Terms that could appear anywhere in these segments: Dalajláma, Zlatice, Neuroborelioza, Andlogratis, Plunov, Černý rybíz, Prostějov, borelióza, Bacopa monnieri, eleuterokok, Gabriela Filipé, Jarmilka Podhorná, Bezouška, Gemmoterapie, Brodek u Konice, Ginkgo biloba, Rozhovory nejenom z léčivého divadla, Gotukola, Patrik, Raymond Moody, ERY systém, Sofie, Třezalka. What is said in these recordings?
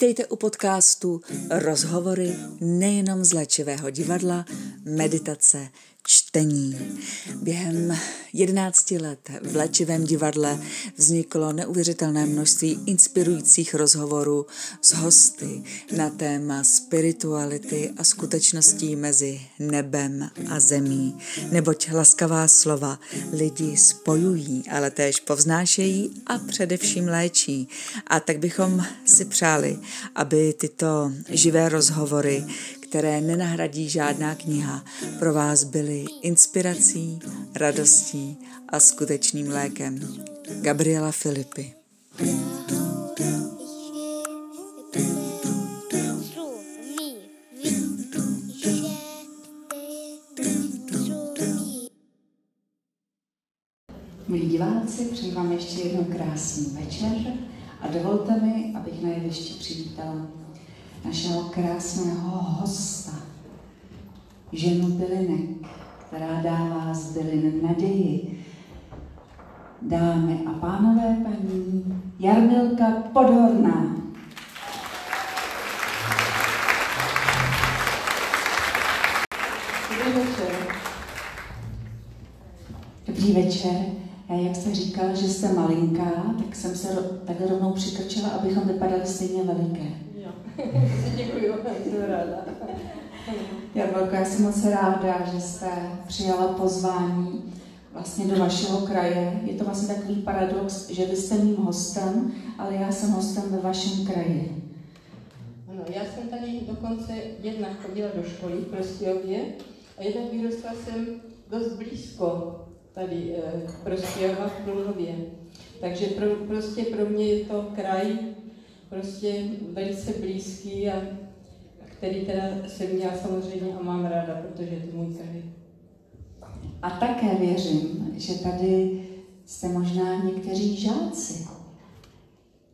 Vítejte u podcastu Rozhovory nejenom z léčivého divadla, meditace, čtení. Během 11 let v léčivém divadle vzniklo neuvěřitelné množství inspirujících rozhovorů s hosty na téma spirituality a skutečností mezi nebem a zemí. Neboť laskavá slova lidi spojují, ale též povznášejí a především léčí. A tak bychom si přáli, aby tyto živé rozhovory, které nenahradí žádná kniha, pro vás byly inspirací, radostí a skutečným lékem. Gabriela Filipé. Milí diváci, přeji vám ještě jednou krásný večer a dovolte mi, abych na jevišti přivítala našeho krásného hosta, ženu bylinek, která dává z bylin naději. Dámy a pánové, paní Jarmilka Podhorná. Dobrý večer. Dobrý večer. Já, jak jste říkala, že jste malinká, tak jsem se takhle rovnou přikročila, abychom vypadaly stejně veliké. Děkuji, jsem ráda. Jarmilko, já jsem moc ráda, že jste přijala pozvání vlastně do vašeho kraje. Je to vlastně takový paradox, že vy jste mým hostem, ale já jsem hostem ve vašem kraji. Ano, já jsem tady dokonce jedna chodila do školy v Prostějově a jedna vyrostla jsem dost blízko tady Prostějova v Plunově. Takže prostě pro mě je to kraj prostě velice blízký a který teda jsem měla samozřejmě a mám ráda, protože je to můj kraj. A také věřím, že tady jste možná někteří žáci.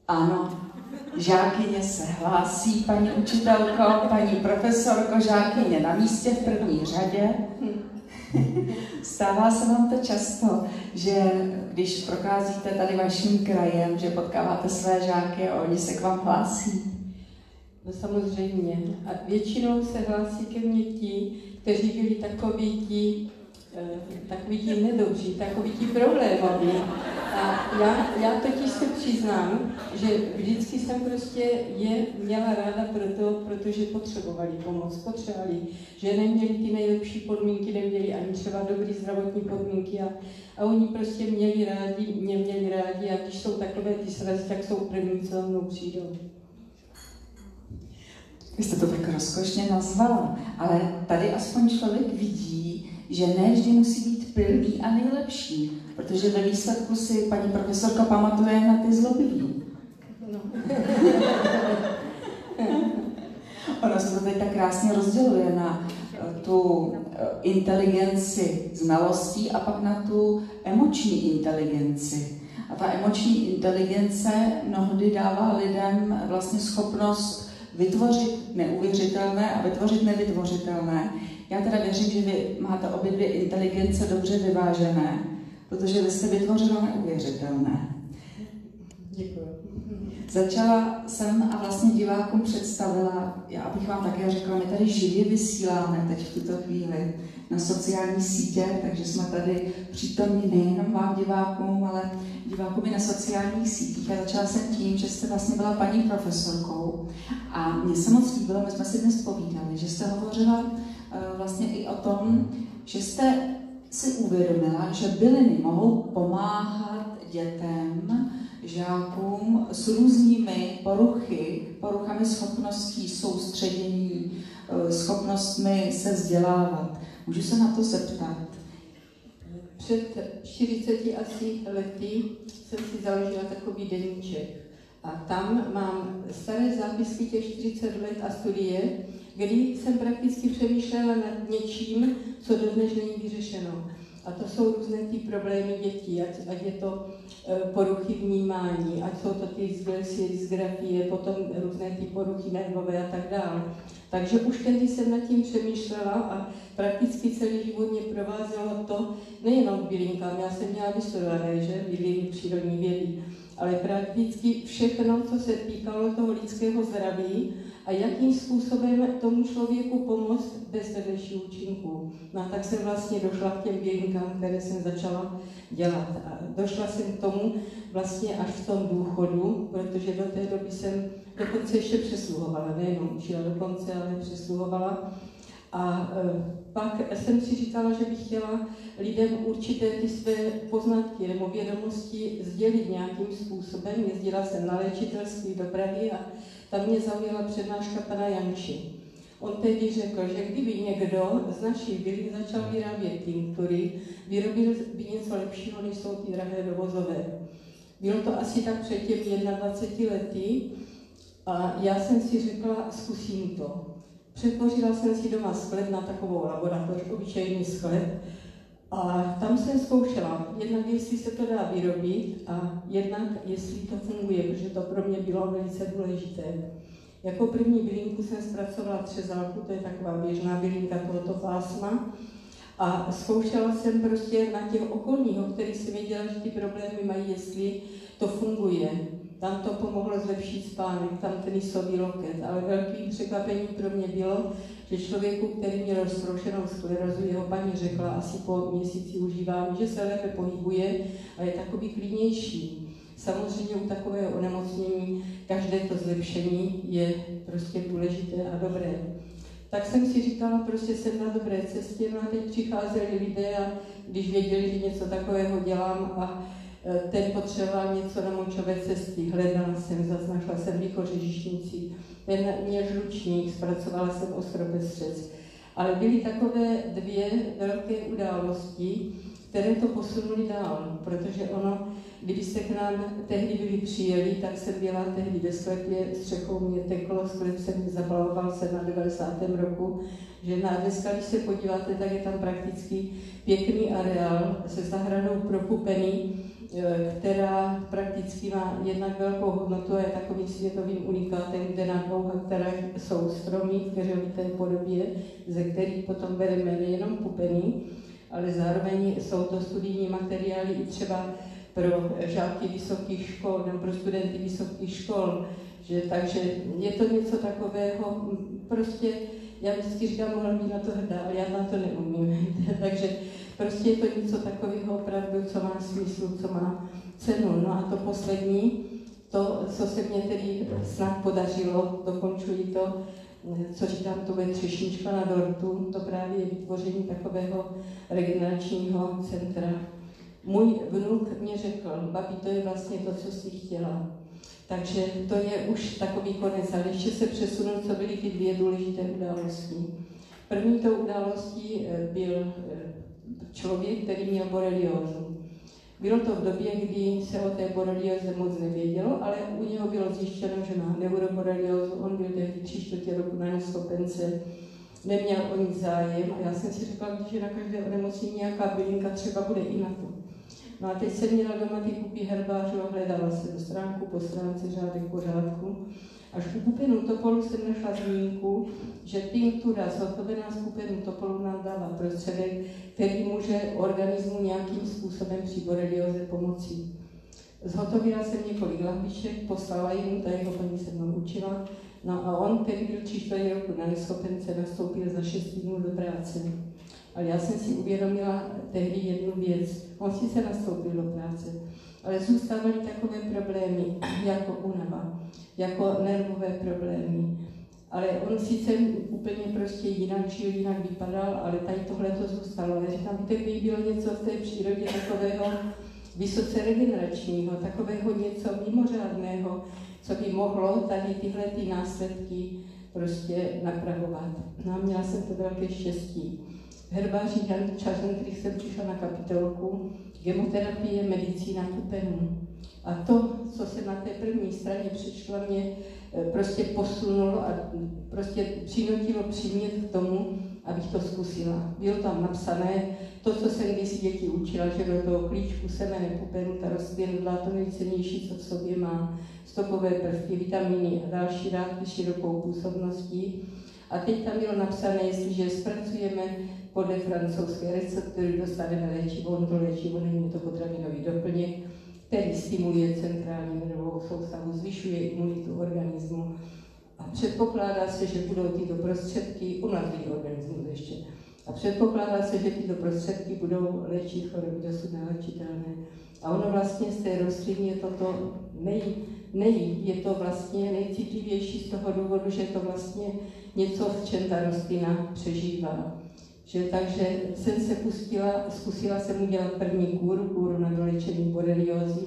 Ano, žákyně se hlásí, paní učitelko, paní profesorko, žákyně na místě v první řadě. Stává se vám to často, že když procházíte tady vaším krajem, že potkáváte své žáky a oni se k vám hlásí? No samozřejmě. A většinou se hlásí ke mně ti, kteří byli takoví ti nedobří, takoví ti problémoví. A já totiž se přiznám, že vždycky jsem prostě je měla ráda protože potřebovali pomoc, že neměli ty nejlepší podmínky, neměli ani třeba dobrý zdravotní podmínky a oni prostě mě měli rádi a když jsou takové ty srdce, tak jsou první, co mnou přijdou. Vy jste to tak rozkošně nazvala, ale tady aspoň člověk vidí, že ne vždy musí být pilný a nejlepší, protože ve výsledku si paní profesorka pamatuje na ty zlobivý. No. Ono se to tady tak krásně rozděluje na tu inteligenci znalostí a pak na tu emoční inteligenci. A ta emoční inteligence mnohdy dává lidem vlastně schopnost vytvořit neuvěřitelné a vytvořit nevytvořitelné. Já teda věřím, že vy máte obě dvě inteligence dobře vyvážené, protože vy jste vytvořila neuvěřitelné. Děkuji. Začala jsem a vlastně divákům představila, já bych vám také řekla, my tady živě vysíláme teď v tuto chvíli na sociální sítě, takže jsme tady přítomní nejenom vám divákům, ale divákům i na sociálních sítích. A začala jsem tím, že jste vlastně byla paní profesorkou a mně se moc líbilo, my jsme si dnes povídali, že jste hovořila vlastně i o tom, že jste si uvědomila, že byliny mohou pomáhat dětem, žákům s různými poruchami schopností soustředění, schopnostmi se vzdělávat. Můžu se na to zeptat? Před 40 asi lety jsem si založila takový deníček a tam mám staré zápisky těch 40 let a studie, kdy jsem prakticky přemýšlela nad něčím, co dodnes není vyřešeno. A to jsou různé ty problémy dětí, ať je to poruchy vnímání, ať jsou to ty dysgrafie, potom různé ty poruchy nervové a tak dále. Takže už tehdy jsem nad tím přemýšlela a prakticky celý život mě provázelo to, nejenom bylinkám, já jsem měla vystudované, že byliny, přírodní vědy, ale prakticky všechno, co se týkalo toho lidského zdraví a jakým způsobem tomu člověku pomoct bez vedlejších účinků. No a tak jsem vlastně došla k těm běžinkám, které jsem začala dělat. A došla jsem k tomu vlastně až v tom důchodu, protože do té doby jsem dokonce ještě přesluhovala, nejenom učila dokonce, ale přesluhovala. A pak jsem si říkala, že bych chtěla lidem určité ty své poznatky nebo vědomosti sdělit nějakým způsobem. Jezdila jsem na léčitelství do Prahy a tam mě zaujala přednáška pana Janči. On tehdy řekl, že kdyby někdo z naší byli začal vyrábět tinktury, vyrobil by něco lepšího, než jsou ty drahé dovozové. Bylo to asi tak před těmi 21 lety a já jsem si řekla, zkusím to. Přetvořila jsem si doma sklep na takovou laboratoř, obyčejný sklep. A tam jsem zkoušela, jednak jestli se to dá vyrobit a jednak jestli to funguje, protože to pro mě bylo velice důležité. Jako první bylinku jsem zpracovala třezalku, to je taková běžná bylinka tohoto pásma. A zkoušela jsem prostě na těch okolních, o kterých jsem věděla, že ty problémy mají, jestli to funguje. Tam to pomohlo zlepšit spánek, tam tenisový loket, ale velkým překvapením pro mě bylo, že člověku, který měl roztroušenou sklerózu, jeho paní řekla, asi po měsíci užívám, že se lépe pohybuje a je takový klidnější. Samozřejmě u takového onemocnění každé to zlepšení je prostě důležité a dobré. Tak jsem si říkala, prostě jsem na dobré cestě, no a teď přicházeli lidé a když věděli, že něco takového dělám a ten potřeboval něco na močové cestě, hledala jsem, zaznašla jsem likořižišnici, ten měl žlučník, zpracovala jsem ostropestřec. Ale byly takové dvě velké události, které to posunuly dál, protože ono, kdybyste k nám tehdy byli přijeli, tak jsem byla tehdy ve sklepě, střechou mě teklo, sklep se mě zapaloval, jsem na 90. roku, že na dneska, když se podíváte, tak je tam prakticky pěkný areál se zahradou propupený, která prakticky má jednak velkou hodnotu a je takovým světovým unikátem, kde na 2 hektarech jsou stromy v keřovité podobě, ze kterých potom bereme nejenom pupeny, ale zároveň jsou to studijní materiály i třeba pro žáky vysokých škol nebo pro studenty vysokých škol. Že, takže je to něco takového, prostě já vždycky říkám, mohla být na to hrdá, ale já na to neumím. Takže prostě je to něco takového opravdu, co má smysl, co má cenu. No a to poslední, to, co se mně tedy snad podařilo, dokončuji to, co říkám, to bude třešnička na dortu, to právě je vytvoření takového regeneračního centra. Můj vnuk mě řekl, babi, to je vlastně to, co jsi chtěla. Takže to je už takový konec, ale ještě se přesunu, co byly ty dvě důležité události. První tou událostí byl člověk, který měl boreliozu. Bylo to v době, kdy se o té borelioze moc nevědělo, ale u něho bylo zjištěno, že má neuroboreliozu, on byl tehdy 3/4 roku na neschopence, neměl o nic zájem a já jsem si řekla, že na každé onemocnění nějaká bylinka třeba bude i na to. No a teď jsem měla doma ty kupy herbářů a hledala jsem stránku po stránce, řádek po řádku. Až u kupenu topolu jsem našla zmínku, že tinktura zhotovená z kupenu topolu nám dává prostředek, který může organismu nějakým způsobem při borelioze pomoci. Zhotovila jsem několik lahviček, poslala jim, ta jeho paní se mnou učila, no a on, který byl 3/4 roku na neschopence, nastoupil za 6 týdnů do práce. Ale já jsem si uvědomila tehdy jednu věc. On si se nastoupil do práce, ale zůstávaly takové problémy, jako únava, jako nervové problémy. Ale on sice úplně prostě jinak žil, jinak vypadal, ale tady tohle to zůstalo. Já říkám, víte, kdyby bylo něco v té přírodě takového vysoce regeneračního, takového něco mimořádného, co by mohlo tady tyhle ty následky prostě napravovat. No a měla jsem to velké štěstí. Herbáři Jan Čařen, který jsem přišla na kapitolku Gemmoterapie, medicína kupenu. A to, co se na té první straně přečla, mě prostě posunulo a prostě přinutilo přimět k tomu, abych to zkusila. Bylo tam napsané to, co jsem kdysi děti učila, že do toho klíčku semene kupenu, ta rostlinodlá, to nejcennější, co v sobě má, stopové prvky, vitamíny a další látky širokou působností. A teď tam bylo napsané, jestliže zpracujeme podle francouzské receptury, dostaneme léčivo, on to léčivo, není to potravinový doplněk, který stimuluje centrální nervovou soustavu, zvyšuje imunitu organismu a předpokládá se, že budou tyto prostředky unaví organismus ještě. A předpokládá se, že tyto prostředky budou léčit choroby dosud neléčitelné. A ono vlastně z té rostliny je toto je to vlastně nejcitlivější z toho důvodu, že je to vlastně něco, v čem ta rostlina přežívá. Že, takže jsem se zkusila jsem udělat první kůru na dolečení boreliózy,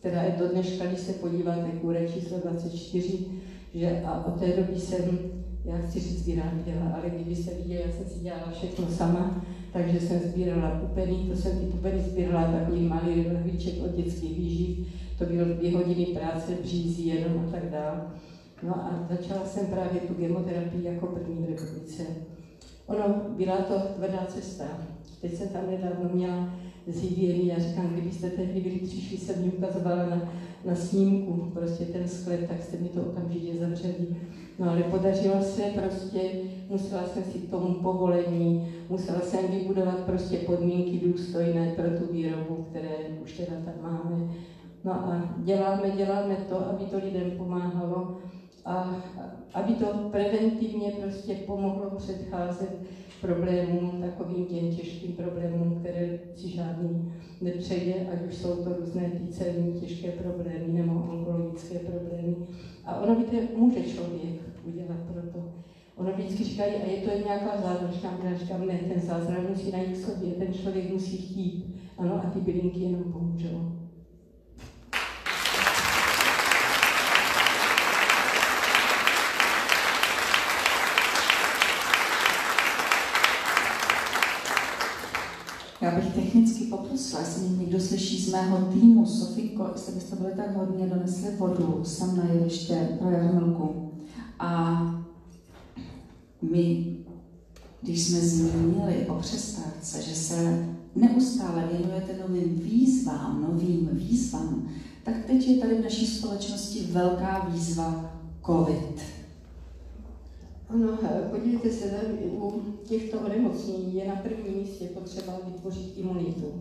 která je do dneška, když se podíváte, kůra číslo 24, že a od té doby jsem, já chci říct, dělala, ale kdyby se viděla, já jsem si dělala všechno sama, takže jsem sbírala pupeny, to jsem ty pupeny sbírala takový malý lehviček od dětských výživ, to bylo 2 hodiny práce, břízí jenom a tak dále. No a začala jsem právě tu chemoterapii jako první v republice. Ono, byla to tvrdá cesta. Teď jsem tam nedávno měla z hygieny, já říkám, kdybyste tehdy byli přišli, jsem mi ukazovala na snímku, prostě ten sklep, tak jste mi to okamžitě zavřeli. No ale podařilo se prostě, musela jsem si k tomu povolení, musela jsem vybudovat prostě podmínky důstojné pro tu výrobu, které už teda tam máme. No a děláme to, aby to lidem pomáhalo. A aby to preventivně prostě pomohlo předcházet problémům, takovým těm těžkým problémům, které si žádný nepřejde, ať už jsou to různé ty celní těžké problémy nebo onkologické problémy. A ono by to může člověk udělat proto. Ono vždycky říkají, a je to nějaká zázračná práška, ne, ten zázrak musí najít k sobě, ten člověk musí chtít, ano, a ty bylinky jenom pomůžou. Já bych technicky poprosila, jestli mě někdo slyší z mého týmu, Sofinko, jestli byste byli tak hodně donesli vodu sem na jeviště pro Jarmilku. A my, když jsme zmínili o přestávce, že se neustále věnujete novým výzvám, tak teď je tady v naší společnosti velká výzva COVID. Ano, podívejte se, u těchto onemocnění je na prvním místě potřeba vytvořit imunitu.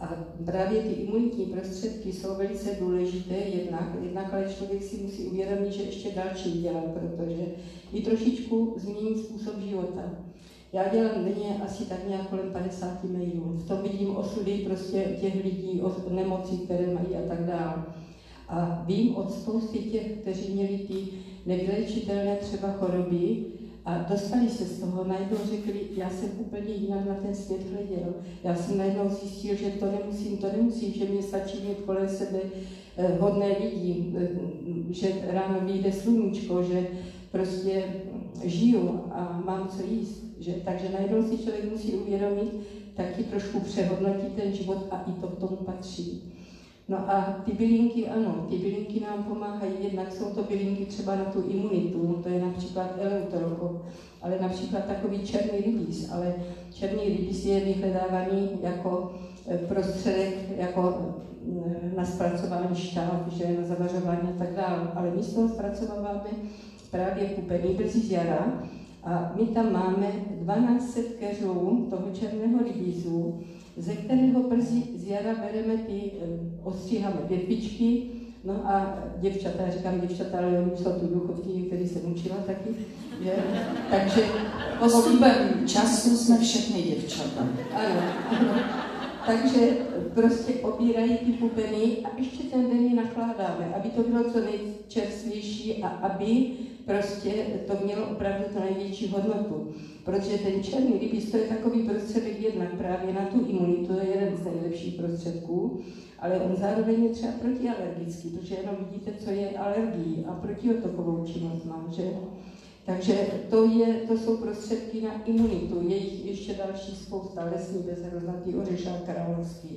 A právě ty imunitní prostředky jsou velice důležité, jednak ale člověk si musí uvědomit, že ještě další dělá, protože i trošičku změní způsob života. Já dělám denně asi tak nějak kolem 50 mailů. V tom vidím osudy prostě těch lidí, nemocí, které mají a tak dále. A vím od spousty těch, kteří měli ty nevyléčitelné třeba choroby a dostali se z toho, najednou řekli, já jsem úplně jinak na ten svět hleděl. Já jsem najednou zjistil, že to nemusím, že mě stačí mít kolem sebe hodné lidi, že ráno vyjde sluníčko, že prostě žiju a mám co jíst. Že, takže najednou si člověk musí uvědomit, taky trošku přehodnotit ten život a i to k tomu patří. No a ty bylinky, ano, ty bylinky nám pomáhají, jednak jsou to bylinky třeba na tu imunitu, to je například eleuterokok, ale například takový černý rybíz, ale černý rybíz je vyhledávaný jako prostředek, jako na zpracování šťáv, že na zavařování a tak dále, ale my z toho zpracováváme právě pupení brzy z jara a my tam máme 12 keřů toho černého rybízu, ze kterého brzy z jara bereme ty, ostříháme větvičky, no a děvčata, já říkám děvčata, ale oni jsou tu duchovky, který jsem učila taky, že? Takže postupem času jsme všechny děvčata. Ano. Takže prostě obírají ty pupeny a ještě ten den ji nakládáme, aby to bylo co nejčerstvější a aby prostě to mělo opravdu tu největší hodnotu. Protože ten černý rybíz, to je takový prostředek jednak právě na tu imunitu, je jeden z nejlepších prostředků, ale on zároveň je třeba protialergický, protože jenom vidíte, co je alergii a protiotokovou činnost má, že? Takže to jsou prostředky na imunitu, je jich ještě další spousta, lesní bezhroznatý ořešák, královský,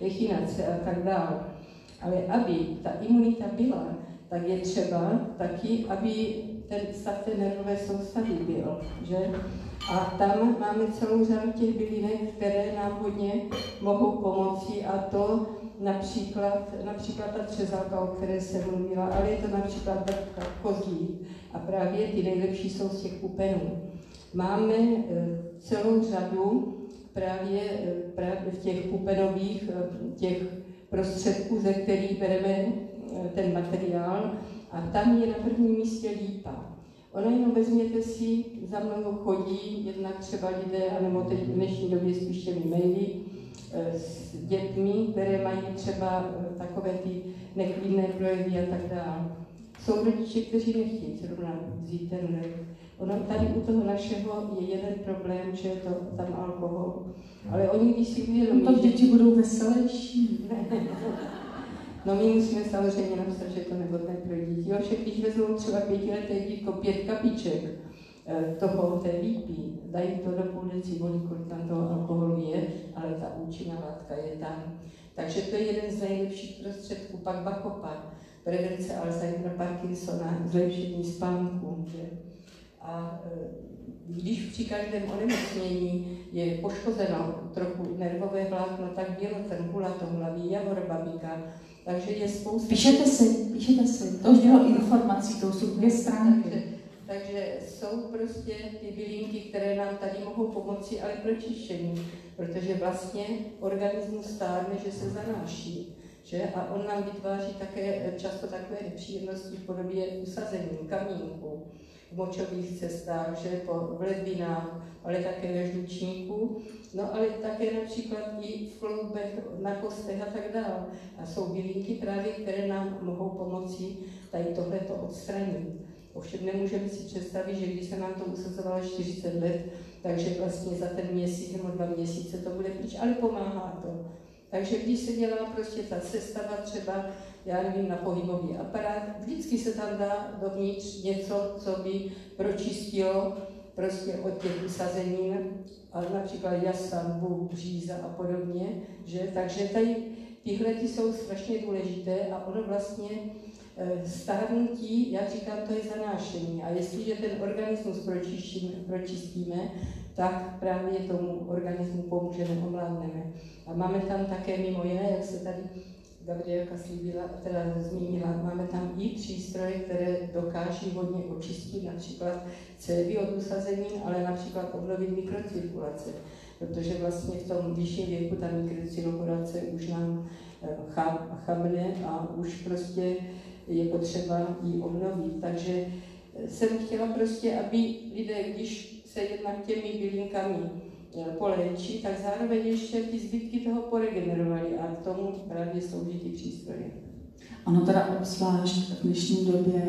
echinace a tak dále. Ale aby ta imunita byla, tak je třeba taky, aby ten stav té nervové soustavy byl, že? A tam máme celou řadu těch bylinek, které nám hodně mohou pomoci, a to například ta třezalka, o které jsem mluvila, ale je to například vrtka kozí a právě ty nejlepší jsou z těch pupenů. Máme celou řadu právě v těch pupenových těch prostředků, ze kterých bereme ten materiál, a tam je na prvním místě lípa. Ono jenom vezměte si, za mnou chodí jednak třeba lidé, anebo teď v dnešní době spíše maily s dětmi, které mají třeba takové ty neklidné projevy a tak dále. Jsou rodiče, kteří nechtějí zrovna vzít ten lék. Ono tady u toho našeho je jeden problém, že je to tam alkohol. Ale oni, když si uvědomí, no, děti budou veselější. No, my musíme samozřejmě napsat, že to nevhodné pro děti. Jo, však když vezmou třeba pětileté dítko 5 kapiček toho té lípy, dají to do půl decibolu, kolik tam toho alkoholu je, ale ta účinná látka je tam. Takže to je jeden z nejlepších prostředků. Pak Bacopa, prevence Alzheimera, Parkinsona, zlepšení spánku. A když při každém onemocnění je poškozeno trochu nervové vlákno, tak bělotrn, kulatohlaví, javor, babíka. Takže je spousta... Píšete si, to už dělo informací, to jsou 2 stránky. Takže jsou prostě ty bylinky, které nám tady mohou pomoci, ale pro čištění, protože vlastně organismus stárne, že se zanáší, že? A on nám vytváří také často takové nepříjemnosti v podobě usazení, kamínku, v močových cestách, že? V ledvinách, ale také ve žlučníku, no ale také například i v kloubech, na kostech a tak dále. A jsou bylinky právě, které nám mohou pomoci tady tohleto odstranit. Ovšem nemůžeme si představit, že když se nám to usazovalo 40 let, takže vlastně za ten měsíc nebo 2 měsíce to bude pryč, ale pomáhá to. Takže když se dělá prostě ta sestava třeba, já nevím, na pohybový aparát, vždycky se tam dá dovnitř něco, co by pročistilo prostě od těch usazenin, ale například jasambu, bříza a podobně, že? Takže tady tyhle jsou strašně důležité a ono vlastně stárnutí, já říkám, to je zanášení, a jestliže ten organismus pročistíme, tak právě tomu organismu pomůžeme, omládneme. A máme tam také mimo jiné, jak se tady Gabrielka zmínila, máme tam i přístroje, které dokáží hodně očistit například cévy od usazenin, ale například obnovit mikrocirkulace, protože vlastně v tom vyšším věku ta mikrocirkulace už nám chamne a už prostě je potřeba ji obnovit. Takže jsem chtěla prostě, aby lidé, když se jednak těmi bylinkami poléčí, tak zároveň ještě ty zbytky toho poregenerovali a k tomu právě slouží ty přístroje. Ano, teda obzvlášť v dnešní době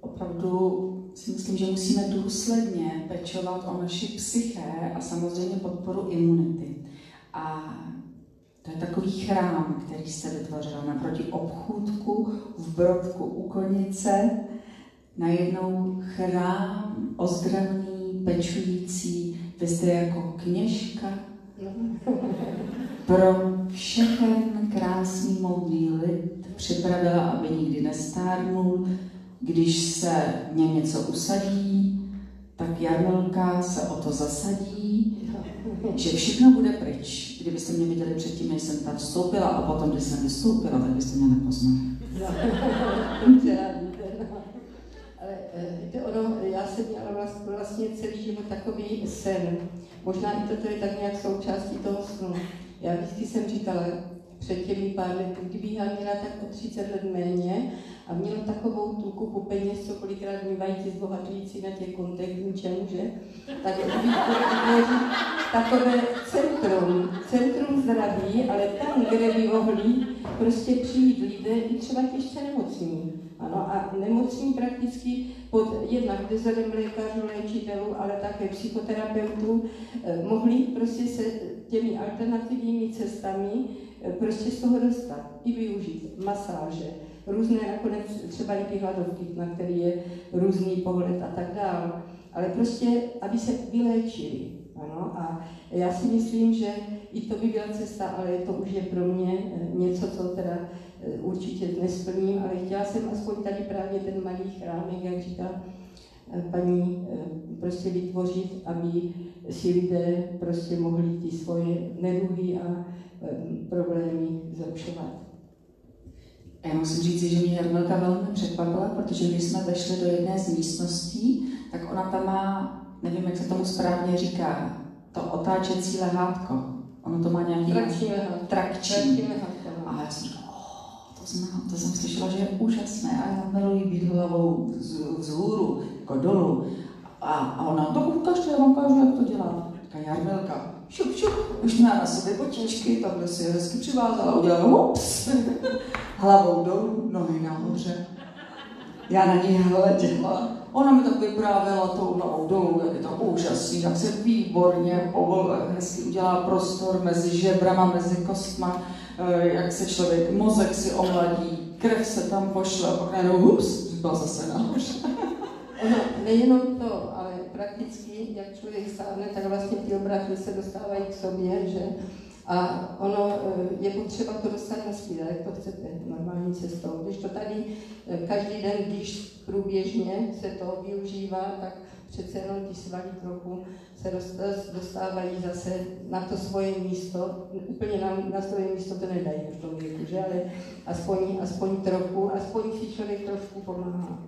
opravdu si myslím, že musíme důsledně pečovat o naši psyché a samozřejmě podporu imunity. A to je takový chrám, který se vytvořil naproti obchůdku v Brodku u Konice. Najednou chrám ozdravný, pečující, vy jste jako kněžka pro všechen krásný moudrý lid připravila, aby nikdy nestárnul. Když se mě něco usadí, tak Jarmilka se o to zasadí, že všechno bude pryč. Kdybyste mě viděli předtím, než jsem tam vstoupila, a potom, když jsem vystoupila, tak byste mě nepoznali. Ale víte, ono, já jsem měla vlastně celý život takový sen. Možná i toto je tak nějak součástí toho snu. Já vždycky jsem říkala před těmi pár lety, kdyby já měla tak o 30 let méně a měla takovou tu kupu peněz, co kolikrát mývají ti zbohatující na těch kontech, ničemu, že? Tak vytvořit takové centrum zdraví, ale tam, kde by mohli prostě přijít lidé i třeba těžce nemocní. Ano, a nemocní prakticky pod jednak dozorem lékařů, léčitelů, ale také psychoterapeutů, mohli prostě se těmi alternativními cestami prostě z toho dostat i využít masáže, různé nakonec třeba i ty hladovky, na který je různý pohled a tak dále, ale prostě, aby se vyléčili. Ano, a já si myslím, že i to by byla cesta, ale to už je pro mě něco, co teda určitě nesplním, ale chtěla jsem aspoň tady právě ten malý chrámek, jak říká paní, prostě vytvořit, aby si lidé prostě mohli ty svoje neduhy a problémy zlepšovat. Já musím říct, že mě Jarmilka velmi překvapila, protože když jsme vešli do jedné z místností, tak ona tam má, nevím, jak se tomu správně říká, to otáčecí lehátko. Ono to má nějaký... Trakční lehátko. A já jsem říkala, to znám, to jsem slyšela, že je úžasné a já miluji být hlavou vzhůru, jako dolů. A ona, tak ukážte, já vám ukážu, jak to dělá. Říká Jarmilka, šup, šup, už měla na sobě botičky, takhle si je hezky přivázala, udělala ups, hlavou dolů, nohy nahoře. Já na ní hleděla. Ona mi tak vyprávěla tou hlavou dolů, jak je to úžasný, jak se výborně hezky udělá prostor mezi žebrama, mezi kostma, jak se člověk, mozek si ohladí, krev se tam pošle a pak najednou hups, byla zase nahoře. Ono, nejenom to, ale prakticky, jak člověk stávne, tak vlastně ty obraty se dostávají k sobě, že? A ono je potřeba to dostat na síle, jak to chcete, normální cestou. Když to tady každý den, když průběžně se to využívá, tak přece jenom ty svaly trochu se dostávají zase na to svoje místo. Úplně na svoje místo to nedají v tom věku, že? Ale aspoň trochu, aspoň si člověk trošku pomáhá.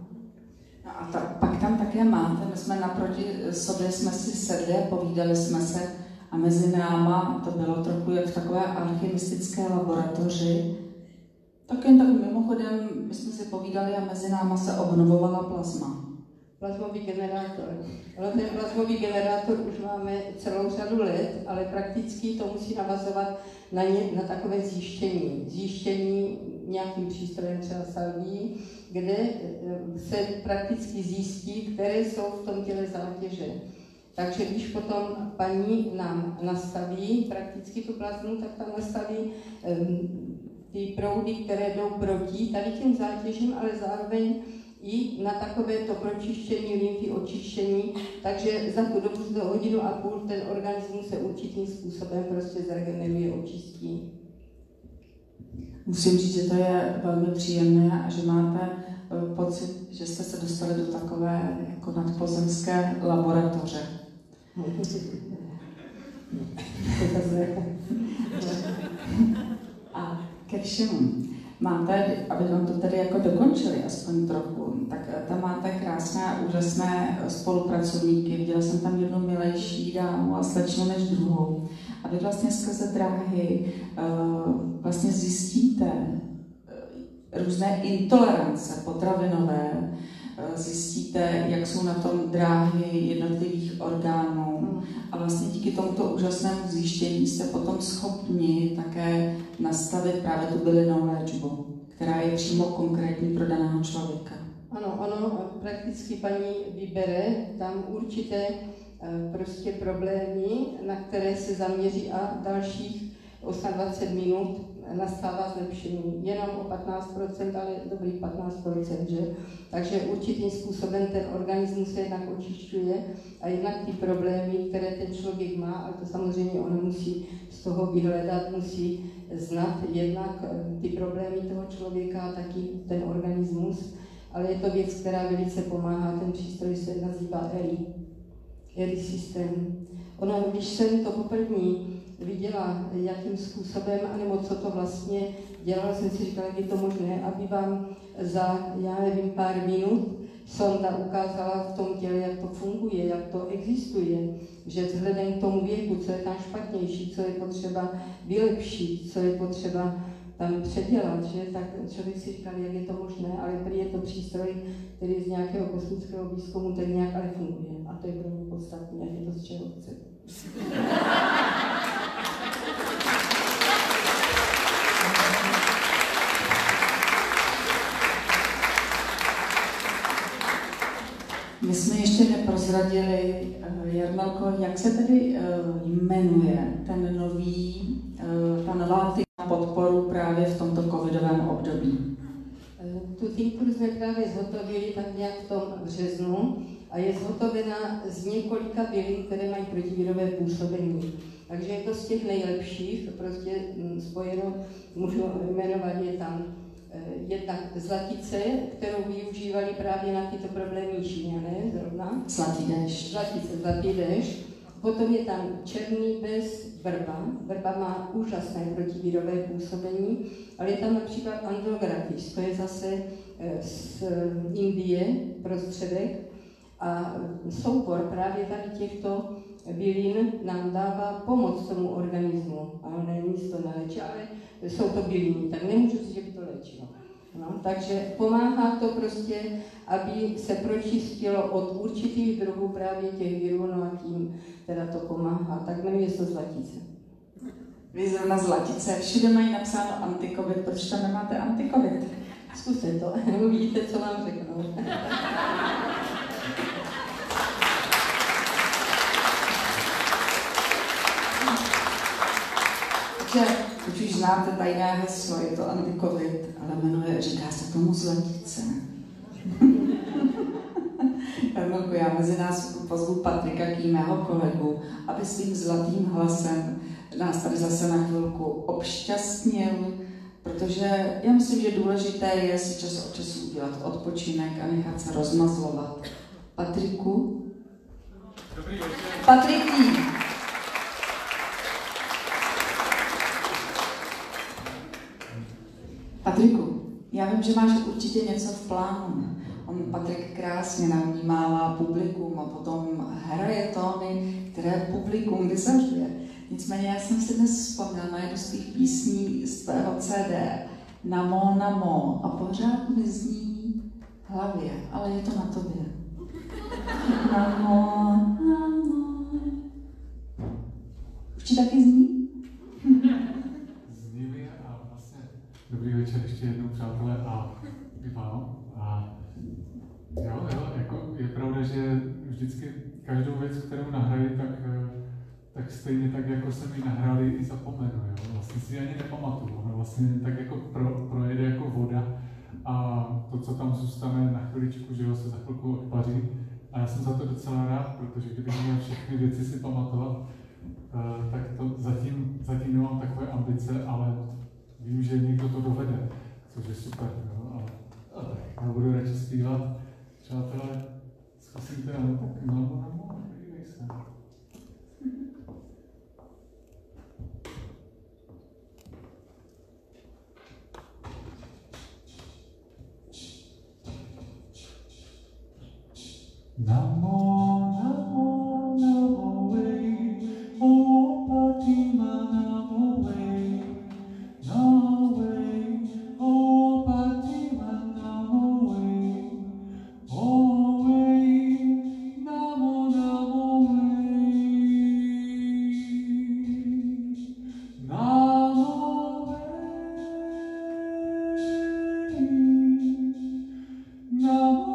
No a pak tam také máte, my jsme naproti sobě jsme si sedli a povídali jsme se a mezi náma to bylo trochu jak v takové alchymistické laboratoři. Tak jen tak mimochodem, my jsme si povídali a mezi náma se obnovovala plazma. Plazmový generátor. No, ten plazmový generátor už máme celou řadu let, ale prakticky to musí navazovat na takové zjištění. Zjištění nějakým přístrojem, třeba salví, kde se prakticky zjistí, které jsou v tom těle zátěže. Takže když potom paní nám nastaví prakticky tu plazmu, tak tam nastaví ty proudy, které jdou proti tady těm zátěžím, ale zároveň i na takovéto pročištění lymfy, očištění, takže za tu dobu do hodinu a půl ten organismus se určitým způsobem prostě zregeneruje, očistí. Musím říct, že to je velmi příjemné a že máte pocit, že jste se dostali do takové jako nadpozemské laboratoře. A ke všemu. Máte, aby vám to tady jako dokončili, aspoň trochu, tak tam máte krásné a úžasné spolupracovníky. Viděla jsem tam jednu milejší dámu a slečnu než druhou. A vy vlastně skrze dráhy vlastně zjistíte různé intolerance potravinové, zjistíte, jak jsou na tom dráhy jednotlivých orgánů a vlastně díky tomuto úžasnému zjištění jste potom schopni také nastavit právě tu bylinnou léčbu, která je přímo konkrétní pro daného člověka. Ano, ono prakticky paní vybere tam určité prostě problémy, na které se zaměří a dalších 28 minut nastává zlepšení. Jenom o 15%, ale dobrý 15%, že? Takže určitým způsobem ten organismus se jednak očišťuje a jednak ty problémy, které ten člověk má, a to samozřejmě ono musí z toho vyhledat, musí znat jednak ty problémy toho člověka a taky ten organismus, ale je to věc, která velice pomáhá, ten přístroj se nazývá ERY systém. Ono, když jsem to poprvní viděla, jakým způsobem, anebo co to vlastně dělala, jsem si říkala, jak je to možné, aby vám za, já nevím, pár minut sonda ukázala v tom těle, jak to funguje, jak to existuje, že vzhledem k tomu věku, co je tam špatnější, co je potřeba vylepšit, co je potřeba tam předělat, že? Tak člověk si říkal, jak je to možné, ale prý je to přístroj, který z nějakého kosmického výzkumu, ten nějak ale funguje. A to je pro mě podstatné, jak je to, z čeho chci. My jsme ještě neprozradili, Jarmilko, jak se tedy jmenuje ten nový, ta nová na podporu právě v tomto covidovém období? Tu týmku jsme právě zhotovili tak nějak v tom březnu a je zhotovena z několika bylin, které mají protivirové působení. Takže je to z těch nejlepších, prostě spojeno, můžu jmenovat, je tam jedna Zlatice, kterou využívali právě na tyto problémy Číňané, zrovna. Zlatý déšť. Zlatice, Zlatý déšť. Potom je tam Černý rybíz, vrba. Vrba má úžasné protivirové působení, ale je tam například Andlogratis, to je zase z Indie prostředek. A soubor právě tady těchto bylin nám dává pomoc tomu organismu. A není to neléčí, ale jsou to byliny, tak nemůžu říct, že by to léčilo. No, takže pomáhá to prostě, aby se pročistilo od určitých druhů právě těch virů, no a tím teda to pomáhá. Tak jmenuje se Zlatice. Vy zrovna Zlatice, všude mají napsáno antikovid, proč tam nemáte antikovid? Zkuste to, uvidíte, co vám řeknou. Už už znáte tajné heslo, je to anti-covid, ale jmenuje, říká se tomu Zlatice. Jarmilku, já mezi nás pozvu Patrika, mého kolegu, aby svým zlatým hlasem nás tady zase na chvilku obšťastnil, protože já myslím, že důležité je si čas od času udělat odpočinek a nechat se rozmazlovat. Patriku? Dobrý večer. Patriku! Patriku, já vím, že máš určitě něco v plánu. Patrik krásně navnímává publikum a potom hraje tóny, které publikum vyzařuje. Nicméně já jsem si dnes vzpomněla na jednu z těch písní z tvého CD Namo, namo a pořád mi zní v hlavě, ale je to na tobě. Namo, namo. Už ti taky zní? Dobrý večer ještě jednou, přátelé, a i vám. A jo, jako je pravda, že vždycky každou věc, kterou nahraji, tak stejně tak, jako jsem ji nahrali, i zapomenu. Jo? Vlastně si ani nepamatuju. Ono vlastně tak jako projede jako voda a to, co tam zůstane na chviličku, že jo, se za chvilku odpaří. A já jsem za to docela rád, protože kdybych měl všechny věci si pamatovat, tak to zatím nemám takové ambice, ale vím, že někdo to dovede, což je super, jo, ale tak já budu radši zpívat. Přátelé, zkusím teda tak namo, podívej se. Namo, namo, namo, vej, o Fatima, namo, vej. No way, oh Fatima, no way, oh way, namo, namo way, namo way, namo way, namo.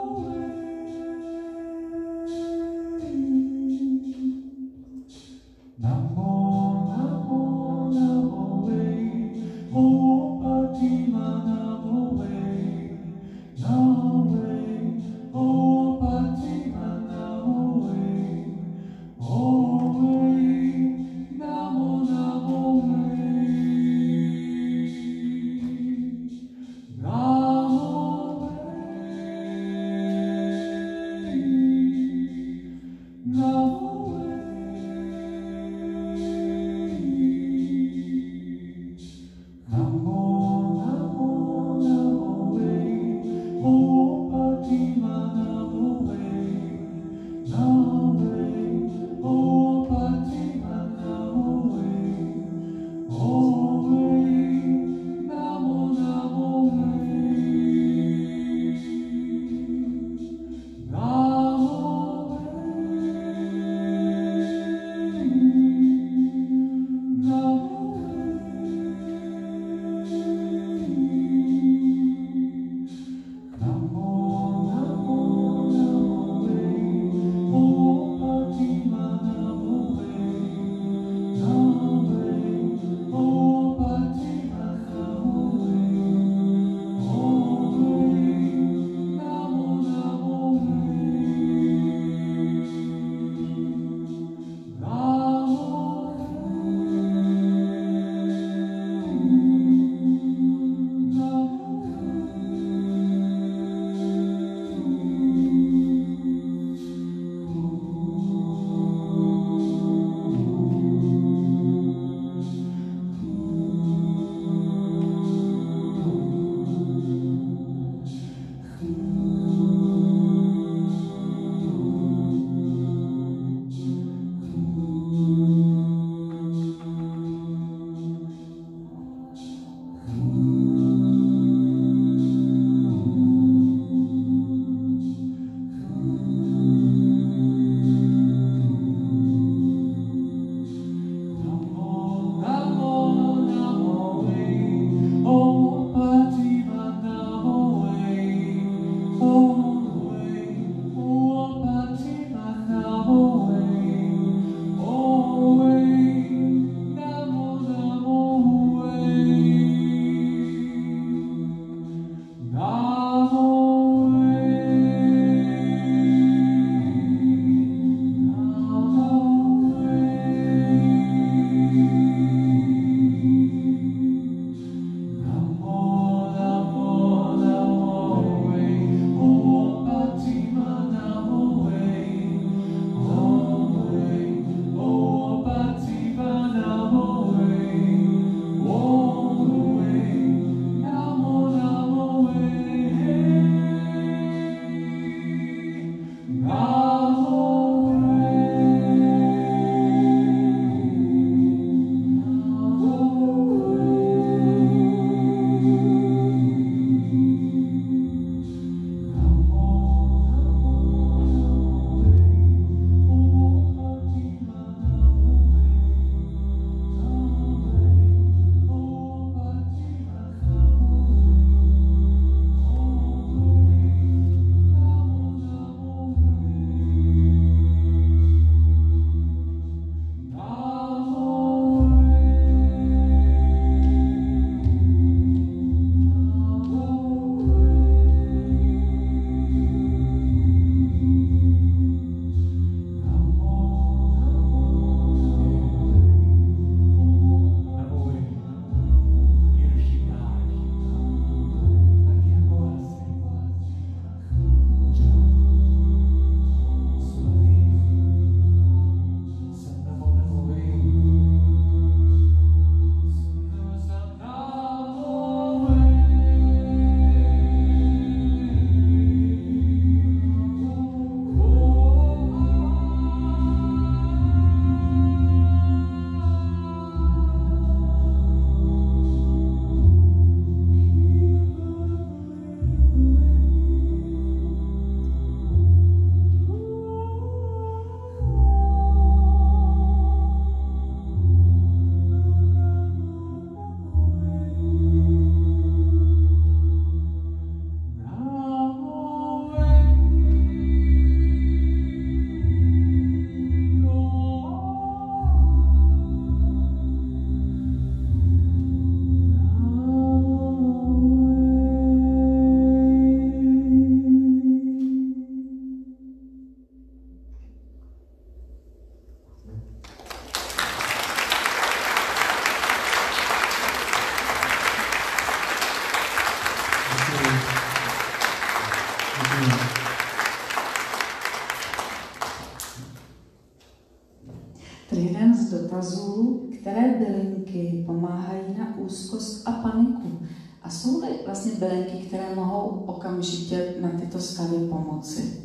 To je jeden z dotazů, které bylinky pomáhají na úzkost a paniku. A jsou vlastně bylinky, které mohou okamžitě na tyto stavy pomoci?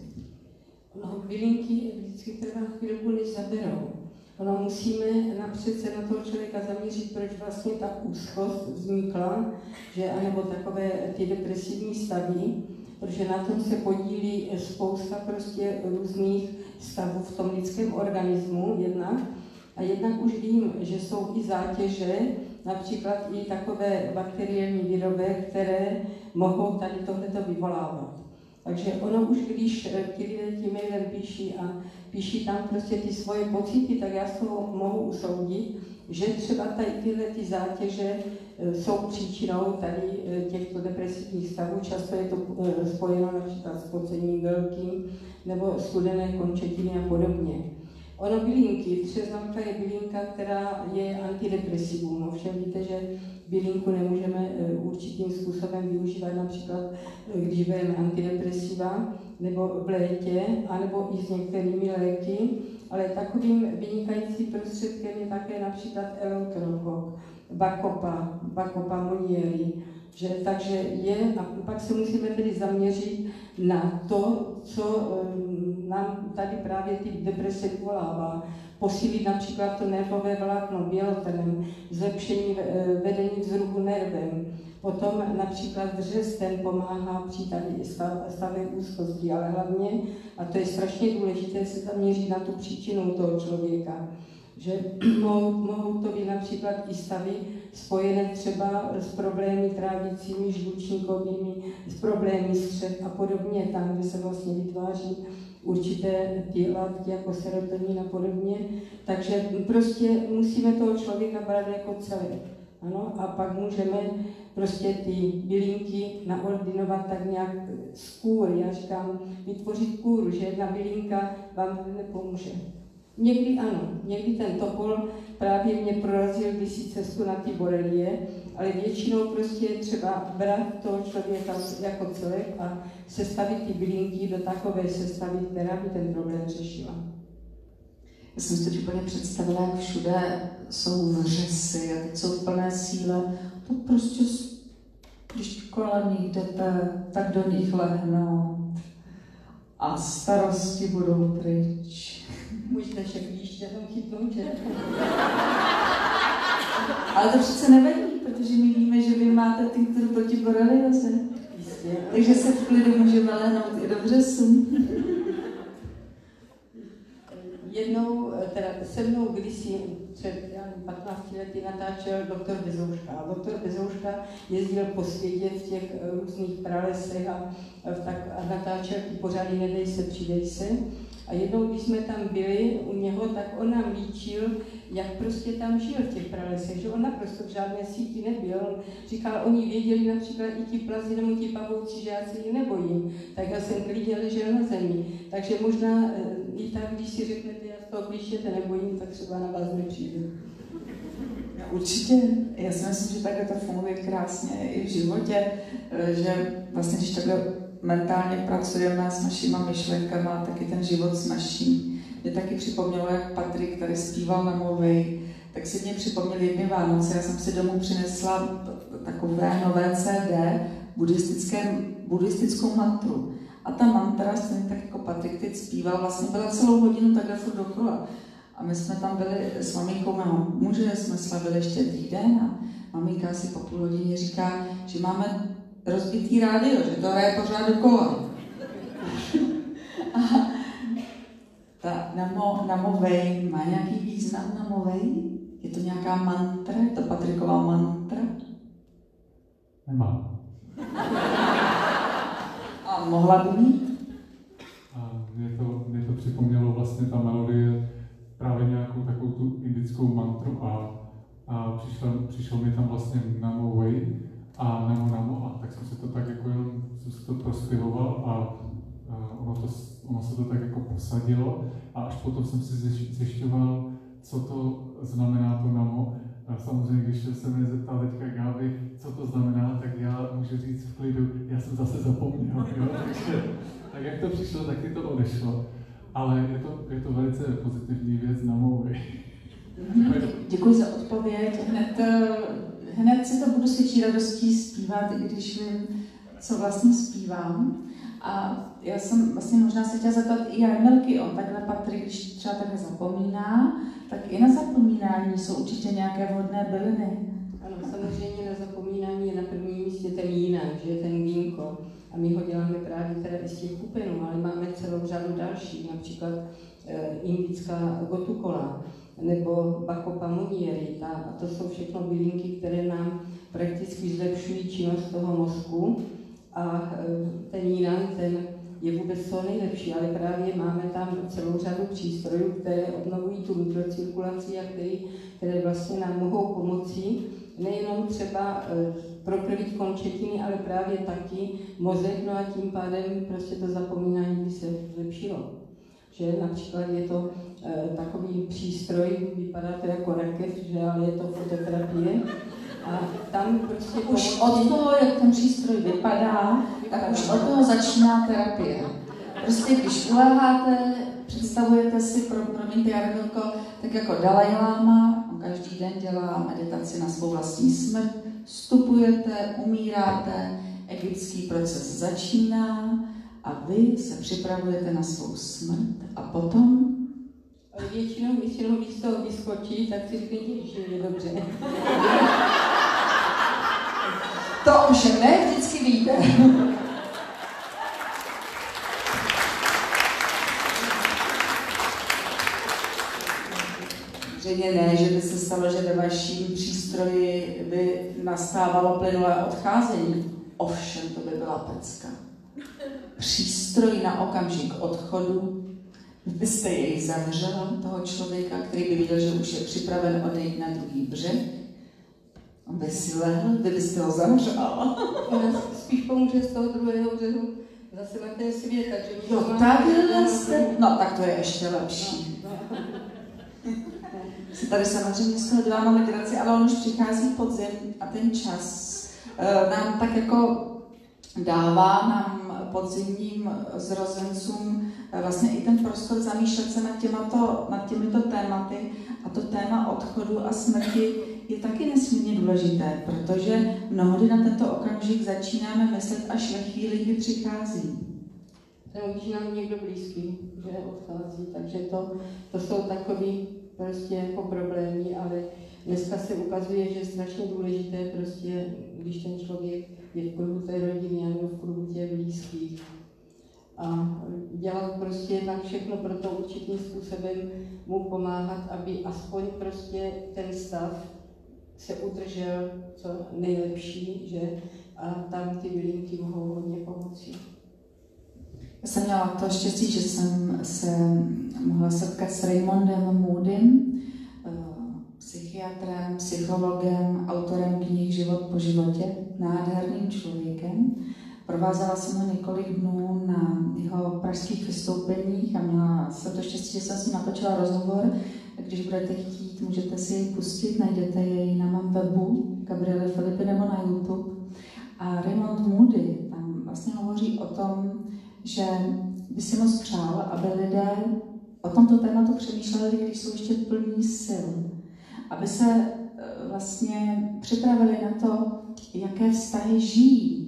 No, bylinky vždycky trvá chvilku, než zaberou. Ono musíme napřed se na toho člověka zaměřit, proč vlastně ta úzkost vznikla, že, anebo takové ty depresivní stavy, protože na tom se podílí spousta prostě různých stavů v tom lidském organismu jednak. A jednak už vím, že jsou i zátěže, například i takové bakteriální výroby, které mohou tady tohleto vyvolávat. Takže ono už, když ti lidé tím mailem píší a píší tam prostě ty svoje pocity, tak já z toho mohu usoudit, že třeba tady tyhle ty zátěže jsou příčinou tady těchto depresivních stavů. Často je to spojeno například s pocením velkým nebo studené končetiny a podobně. Ono bylinky, třezalka je bylinka, která je antidepresivum. Ovšem víte, že bylinku nemůžeme určitým způsobem využívat, například když bereme antidepresiva, nebo v létě, anebo i s některými léky, ale takovým vynikajícím prostředkem je také například eleuterokok, bacopa monnieri. Takže je, a pak se musíme tedy zaměřit na to, co nám tady právě ty deprese vyvolává. Posílit například to nervové vlákno bělotenem, zlepšení vedení vzruchu nervem. Potom například dřez, ten pomáhá při tady stavě úzkosti, ale hlavně, a to je strašně důležité, se zaměřit na tu příčinu toho člověka. Že mohou to být například i stavy spojené třeba s problémy trávicími, žlučníkovými, s problémy střev a podobně, tam, kde se vlastně vytváří určité ty látky jako serotonin a podobně. Takže prostě musíme toho člověka brát jako celek. Ano? A pak můžeme prostě ty bylinky naordinovat tak nějak z kůry. Já říkám, vytvořit kůru, že jedna bylinka vám nepomůže. Někdy ano, někdy ten topol právě mě prorazil kdysi cestu na ty borelie, ale většinou prostě třeba brát toho člověka jako celek a sestavit ty bylinky do takové sestavy, která by ten problém řešila. Já jsem si to úplně představila, jak všude jsou vřesy a teď jsou v plné síle. To prostě, když kolem nich jdete, tak do nich lehnout a starosti budou pryč. Můj dnešek výště tam chytnout, že? Ale to přece nevadí, protože my víme, že vy máte tinkturu proti borelioze. Takže se v klidu můžeme lehnout i do vřesu. Jednou, teda se mnou kdysi před 15 lety natáčel doktor Bezouška. A doktor Bezouška jezdil po světě v těch různých pralesech a natáčel ty pořady Nedej se, přidej se. A jednou, když jsme tam byli u něho, tak on nám líčil, jak prostě tam žil v těch pralesech, že on naprosto v žádné síti nebyl. On říkal, oni věděli například i ti plazy nebo ti pavouci, že já se jich nebojím. Tak já jsem klidně ležel na zemi. Takže možná i tak, když si řeknete, já z toho klíštěte nebojím, tak třeba na vás nepřijde. No, určitě. Já si myslím, že takhle to funguje krásně i v životě, že vlastně, když takhle mentálně pracujeme s našima myšlenkama a taky ten život snaží. Mě taky připomnělo, jak Patrik tady zpíval na mluvej, tak si mě připomněl jedny Vánoce. Já jsem si domů přinesla takové nové CD, buddhistickou mantru. A ta mantra, stejně tak jako Patrik teď zpíval, vlastně byla celou hodinu takhle furt dokola. A my jsme tam byli s maminkou mého muže, jsme slavili ještě týden a maminka asi po půl hodině říká, že máme rozbitý rádio, že to hraje pořád dokola. A ta namovej má nějaký význam, namovej? Je to nějaká mantra? Je to Patrikova mantra? Nemá. A mohla by mít? A mě to připomnělo vlastně ta melodie právě nějakou takovou tu indickou mantru a přišlo mi tam vlastně namovej a namo, a tak jsem si to tak jako jenom, jsem si to prospěhoval a ono se to tak jako posadilo a až potom jsem si zjišťoval, co to znamená to namo. A samozřejmě, když se mě zeptá teďka Gáby, co to znamená, tak já můžu říct v klidu, já jsem zase zapomněl, jo? Takže tak jak to přišlo, tak to odešlo. Ale je to velice pozitivní věc na mluvy. Děkuji za odpověď. Hned si to budu s větší radostí zpívat, i když vím, co vlastně zpívám. A já jsem vlastně možná se chtěla zeptat i Jarmilky, on takhle Patrik, když třeba takhle zapomíná, tak i na zapomínání jsou určitě nějaké vhodné byliny. Ano, samozřejmě na zapomínání je na prvním místě ten jinak, že je ten ginkgo. A my ho děláme právě teda i z těch kupinů, ale máme celou řadu dalších, například indická gotukola nebo bacopa monnieri. A to jsou všechno bylinky, které nám prakticky zlepšují činnost toho mozku. A ten jinak, ten je vůbec co nejlepší, ale právě máme tam celou řadu přístrojů, které obnovují tu mikrocirkulaci a které vlastně nám mohou pomoci nejenom třeba prokrvit končetiny, ale právě taky mozek, no a tím pádem prostě to zapomínání by se zlepšilo. Že například je to takový přístroj, vypadá to jako rakev, že, ale je to fototerapie. A tam prostě už od toho, jak ten přístroj vypadá, tak už od toho začíná terapie. Prostě když uleháte, představujete si, promiňte Jarmilko, tak jako Dalajláma, on každý den dělá meditaci na svou vlastní smrt, vstupujete, umíráte, egyptský proces začíná a vy se připravujete na svou smrt a potom většinou, když to vyskočí, tak si řeknete, že je dobře. To už ne, vždycky víte. Samozřejmě ne, že by se stalo, že ve vaším přístroji by nastávalo plynulé odcházení. Ovšem, to by byla pecka. Přístroj na okamžik odchodu, byste jej zavřela, toho člověka, který by viděl, že už je připraven odejít na druhý břeh. On by si lehl, vy byste ho zavřela. Ona spíš pomůže z toho druhého břehu zase na ten svět, takže... No takhle jste... No tak to je ještě lepší. No. Tady samozřejmě z toho děláme migraci, ale on už přichází podzim a ten čas nám tak jako dává nám podzimním zrozencům vlastně i ten prostor zamýšlet se nad těmito tématy a to téma odchodu a smrti je taky nesmírně důležité, protože mnohdy na tento okamžik začínáme myslet až ve chvíli, kdy přichází. Když nám někdo blízký, že odchází, takže to jsou takový prostě jako problémy, ale dneska se ukazuje, že je strašně důležité prostě, když ten člověk je v kruhu té rodiny nebo v kruhu těch blízkých. A dělat prostě tak všechno pro to určitým způsobem mu pomáhat, aby aspoň prostě ten stav se udržel co nejlepší, že? A tam ty bylinky mohou hodně pomoci. Já jsem měla to štěstí, že jsem se mohla setkat s Raymondem Moodym, psychiatrem, psychologem, autorem knih Život po životě, nádherným člověkem. Provázela jsem ho několik dnů na jeho pražských vystoupeních a měla jsem to štěstí, že jsem s ním natočila rozhovor. Když budete chtít, můžete si ji pustit, najdete jej na mém webu, Gabriele Filipé nebo na YouTube. A Raymond Moody tam vlastně hovoří o tom, že by si moc přál, aby lidé o tomto tématu přemýšleli, když jsou ještě plní sil. Aby se vlastně připravili na to, jaké vztahy žijí.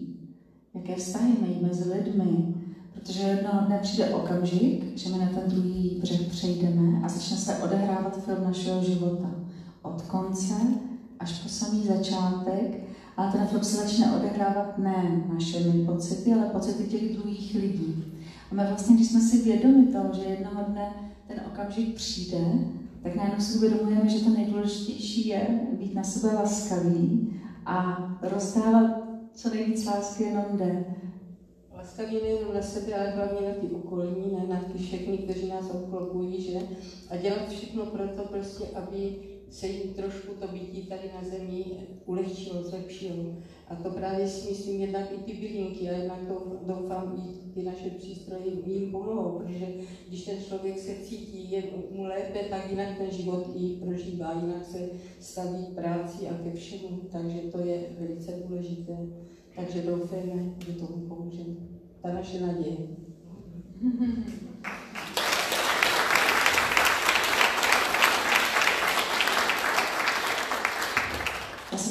Jaké vztahy mají mezi lidmi, protože jednoho dne přijde okamžik, že my na ten druhý břeh přejdeme a začne se odehrávat film našeho života. Od konce až po samý začátek, ale ten film se začne odehrávat ne našimi pocity, ale pocity těch druhých lidí. A my vlastně, když jsme si vědomi toho, že jednoho dne ten okamžik přijde, tak najednou si uvědomujeme, že to nejdůležitější je být na sebe laskavý a rozdávat co nejvíc lásky jenom jde. Laskavý nejenom na sebe, ale hlavně na ty okolní, ne na ty všechny, kteří nás obklopují, že? A dělat všechno pro to prostě, aby se jim trošku to bytí tady na zemi ulehčilo, zlepšilo. A to právě si myslím jednak i ty bylinky a jednak to doufám i ty naše přístroje jim pomohou, protože když ten člověk se cítí, je mu lépe, tak jinak ten život i prožívá, jinak se staví k práci a ke všemu, takže to je velice důležité. Takže doufáme, že tomu pomůže. Ta naše naděje.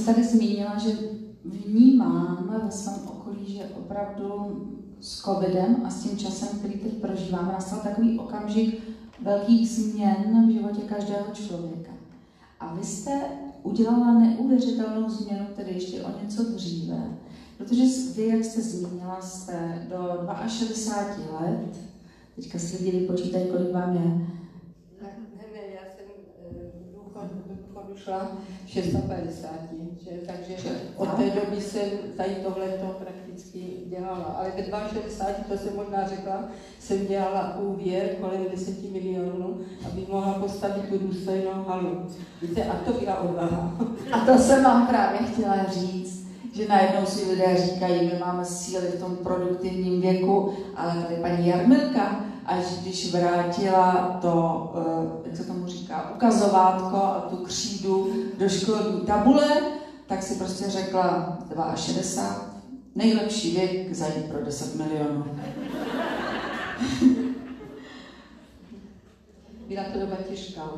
tady zmínila, že vnímám ve svém okolí, že opravdu s covidem a s tím časem, který teď prožíváme, nastal takový okamžik velkých změn v životě každého člověka. A vy jste udělala neuvěřitelnou změnu, tedy ještě o něco dříve, protože vy, jak jste zmínila, jste do 62 let, teďka si lidi počítají, kolik vám je. Ne, já jsem důchodu šla 650, takže od té doby jsem tady tohleto prakticky dělala, ale ve 62, to jsem možná řekla, jsem dělala úvěr kolem 10 milionů, abych mohla postavit tu důstojnou halu. Víte, a to byla odvaha. A to jsem vám právě chtěla říct, že najednou si lidé říkají, my máme síly v tom produktivním věku, ale tady paní Jarmilka, až když vrátila to, jak se tomu říká, ukazovátko a tu křídu do školní tabule, tak si prostě řekla 62, nejlepší věk zajít pro 10 milionů. Byla to doba těžká.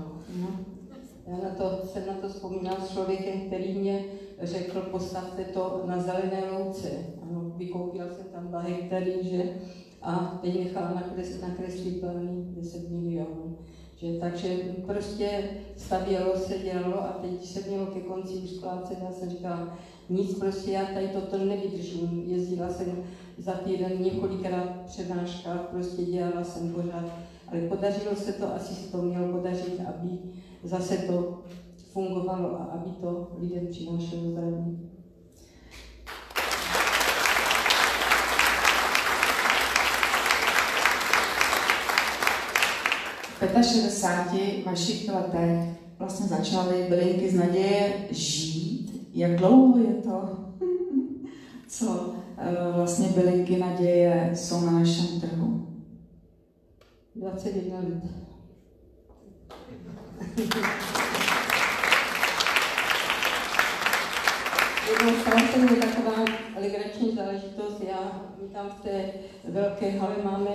Jsem na to vzpomínala s člověkem, který mě řekl, postavte to na zelené louce. Ano, vykoupila jsem tam 2 hektary, že? A teď nechala nakreslit plný 10 milionů. Že? Takže prostě stavělo se, dělalo a teď se mělo ke konci už splácet. Já jsem říkala, nic, prostě já tady toto nevydržím. Jezdila jsem za týden několikrát přednáška, prostě dělala jsem pořád. Ale podařilo se to, asi se to mělo podařit, aby zase to fungovalo a aby to lidem přinášelo zdraví. V 65 vašich letech vlastně začaly bylinky z naděje žít. Jak dlouho je to, co vlastně bylinky naděje jsou na našem trhu? 21 let. Jednou strašně je taková legrační záležitost. My tam v té velké hale máme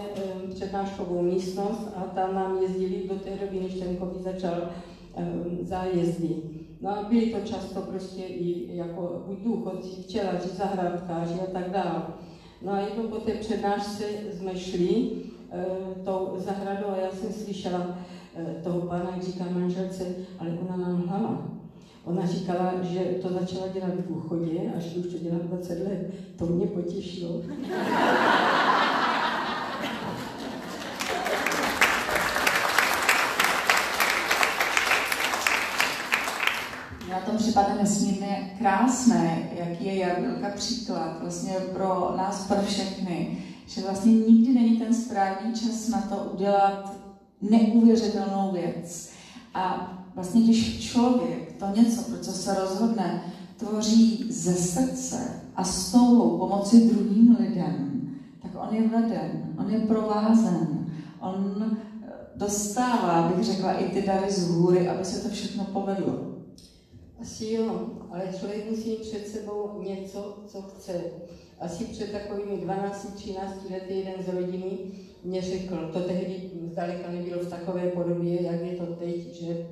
přednáškovou místnost a tam nám jezdili do té doby, než ten covid začal, zájezdy. No a byli to často prostě i jako buď důchodci, včelaři, zahrádkáři a tak dále. No a jednou po té přednášce jsme šli tou zahradou a já jsem slyšela toho pána, jak říká manželce, ale ona nám hlava. Ona říkala, že to začala dělat v důchodě, až už to dělá 20 let. To mě potěšilo. Na tom připadne nesmírně krásné, jaký je Jarmilka příklad vlastně pro nás, pro všechny, že vlastně nikdy není ten správný čas na to udělat neuvěřitelnou věc. A vlastně, když člověk to něco, pro co se rozhodne, tvoří ze srdce a s touhou pomoci druhým lidem, tak on je veden, on je provázen, on dostává, bych řekla, i ty dary z hůry, aby se to všechno povedlo. Asi jo, ale člověk musí mít před sebou něco, co chce. Asi před takovými 12-13 lety jeden z rodiny mě řekl, to tehdy zdaleka nebylo v takové podobě, jak je to teď, že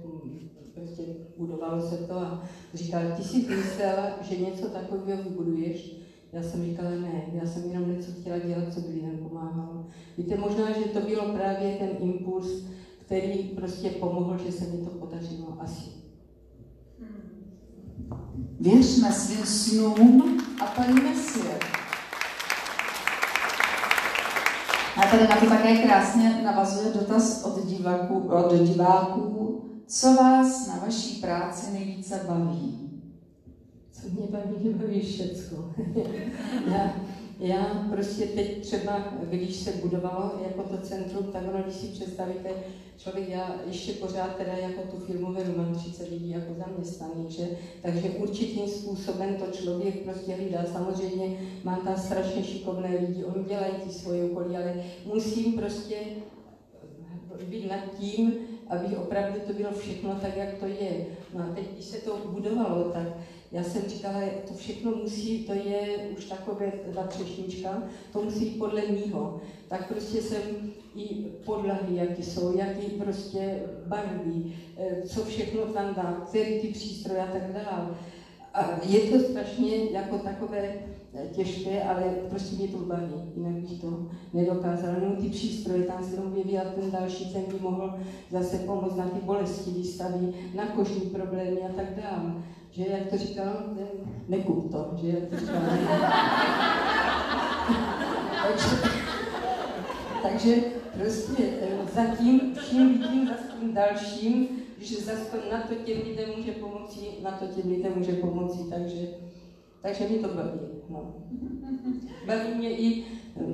prostě budovalo se to a říkal, ty si myslela, že něco takového vybuduješ? Já jsem říkala ne, já jsem jenom něco chtěla dělat, co by lidem pomáhalo. Víte, možná, že to bylo právě ten impuls, který prostě pomohl, že se mi to podařilo asi. Věřme svým snům a plníme si je. A tady na to také krásně navazuje dotaz od diváků. Co vás na vaší práci nejvíce baví? Co mě baví, baví všecko. Já prostě teď třeba, když se budovalo jako to centrum, tak ono, když si představíte, člověk, já ještě pořád teda jako tu firmu vedu, mám 30 lidí jako zaměstnaných, že? Takže určitým způsobem to člověk prostě hlídá. Samozřejmě mám tam strašně šikovné lidi, oni dělají ty svoje úkoly, ale musím prostě být nad tím, aby opravdu to bylo všechno tak, jak to je. No a teď, když se to budovalo, tak já jsem říkala, to všechno musí, to je už takové ta třešnička, to musí jít podle mýho. Tak prostě jsem i podlahy, jaký jsou, jaký prostě barvy, co všechno tam dá, který ty přístroje a tak dále. A je to strašně jako takové těžké, ale prostě mě to baví, jinak bych to nedokázala. No ty přístroje, tam se objeví a ten další ten by mohl zase pomoct na ty bolesti, výstavy, na kožní problémy a tak dále. Že jak to říkal, nekup to, že jak to říkal. Takže prostě zatím vším vidím za tím dalším, že zase na to těm lidem může pomoci, takže mě to baví. No. Baví mě i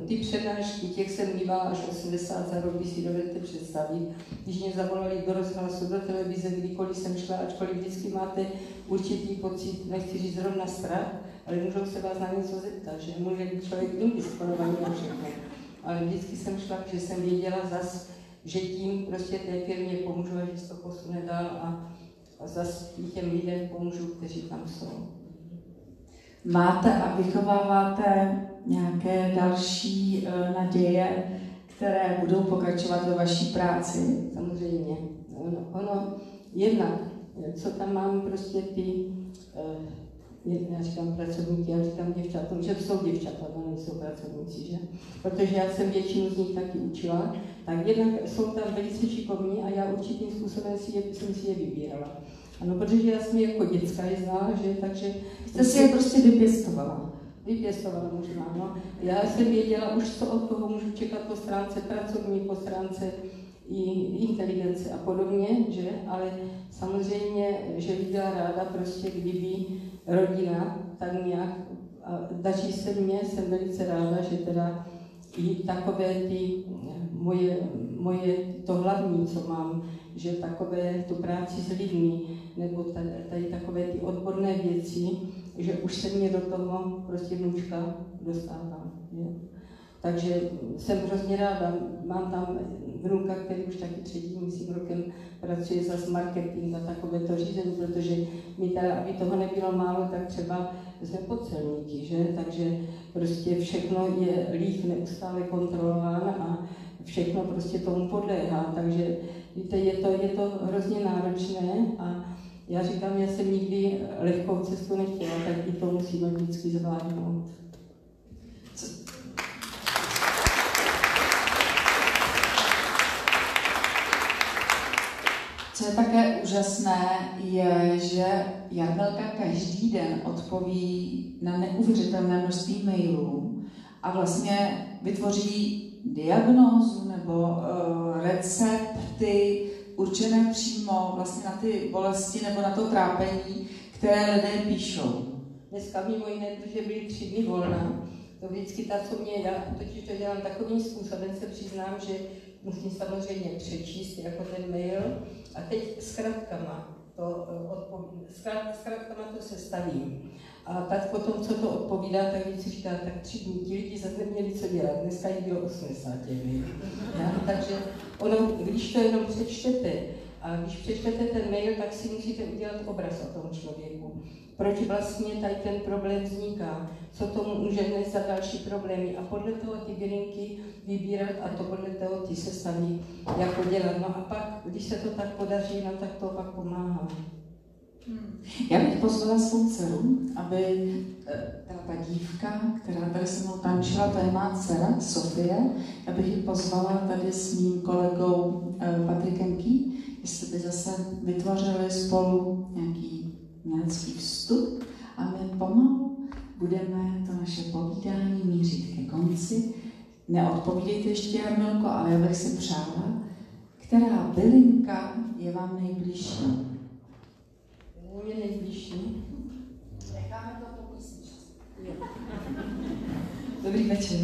ty přednášky, těch jsem mývala až 80 za rok, když si dovedete představit. Když mě zavolali do rozhlasu, do televize, kdykoliv jsem šla, ačkoliv vždycky máte určitý pocit, nechci říct zrovna strach, ale můžou se vás na něco zeptat, že může být člověk disponovaný na všechno. Ale vždycky jsem šla, že jsem věděla zas, že tím prostě té firmě pomůžu a že se to posune dál a zas těm lidem pomůžu, kteří tam jsou. Máte a vychováváte nějaké další naděje, které budou pokračovat ve vaší práci? Samozřejmě. Ono jednak, co tam mám prostě ty, já říkám pracovníky, já říkám děvčatům, že jsou děvčata, to nejsou pracovníci, že? Protože já jsem většinu z nich taky učila, tak jednak jsou tam velice šikovní a já určitým způsobem jsem si je vybírala. Ano, protože já jsem jako děcka je znala, že, takže jste si je prostě vypěstovala. Vypěstovala možná, no. Já jsem věděla už, co od toho můžu čekat po stránce pracovní, po stránce i inteligence a podobně, že, ale samozřejmě, že bych byla ráda prostě, kdyby rodina tak nějak, a daří se mně, jsem velice ráda, že teda i takové ty moje to hlavní, co mám, že takové tu práci s lidmi, nebo tady takové ty odborné věci, že už se mě do toho prostě vnučka dostává. Je. Takže jsem hrozně ráda, mám tam vnuka, který už taky třetím rokem pracuje zase marketing a takové to řízení, protože mi teda, aby toho nebylo málo, tak třeba jsme podcelníky, že? Takže prostě všechno je líh neustále kontrolován a všechno prostě tomu podléhá, takže víte, je to hrozně náročné a já říkám, já jsem nikdy lehkou cestu nechtěla, tak i to musíme vždycky zvládnout. Co je také úžasné, je, že Jarmilka každý den odpoví na neuvěřitelné množství mailů a vlastně vytvoří diagnózu nebo recepty určené přímo vlastně na ty bolesti nebo na to trápení, které lidé píšou. Dneska mimo jiné, protože byly 3 dny volná, to vždycky ta, co mě dělá, totiž to dělám takovým způsobem, se přiznám, že musím samozřejmě přečíst jako ten mail a teď zkratkama to sestavím. A tak potom, co to odpovídá, tak když si říká, tak 3 dny ti lidi zase neměli co dělat, dneska jich bylo 80. Ja? Takže ono, když to jenom přečtete, a když přečtete ten mail, tak si musíte udělat obraz o tom člověku. Proč vlastně tady ten problém vzniká, co tomu může dnes za další problémy a podle toho ty bylinky vybírat a to podle toho ty sestavy jako dělat. No a pak, když se to tak podaří, no tak to pak pomáhá. Já bych pozvala svou dceru, aby ta dívka, která tady se mnou tančila, tady má dcera, Sofie, já bych ji pozvala tady s mým kolegou Patrikem, jestli by zase vytvořili spolu nějaký vstup a my pomalu budeme to naše povídání mířit ke konci. Neodpovídejte ještě, Jarmilko, ale já bych si přála, která bylinka je vám nejbližší? Mě nejbližší. Necháme to po písničce. Dobrý večer.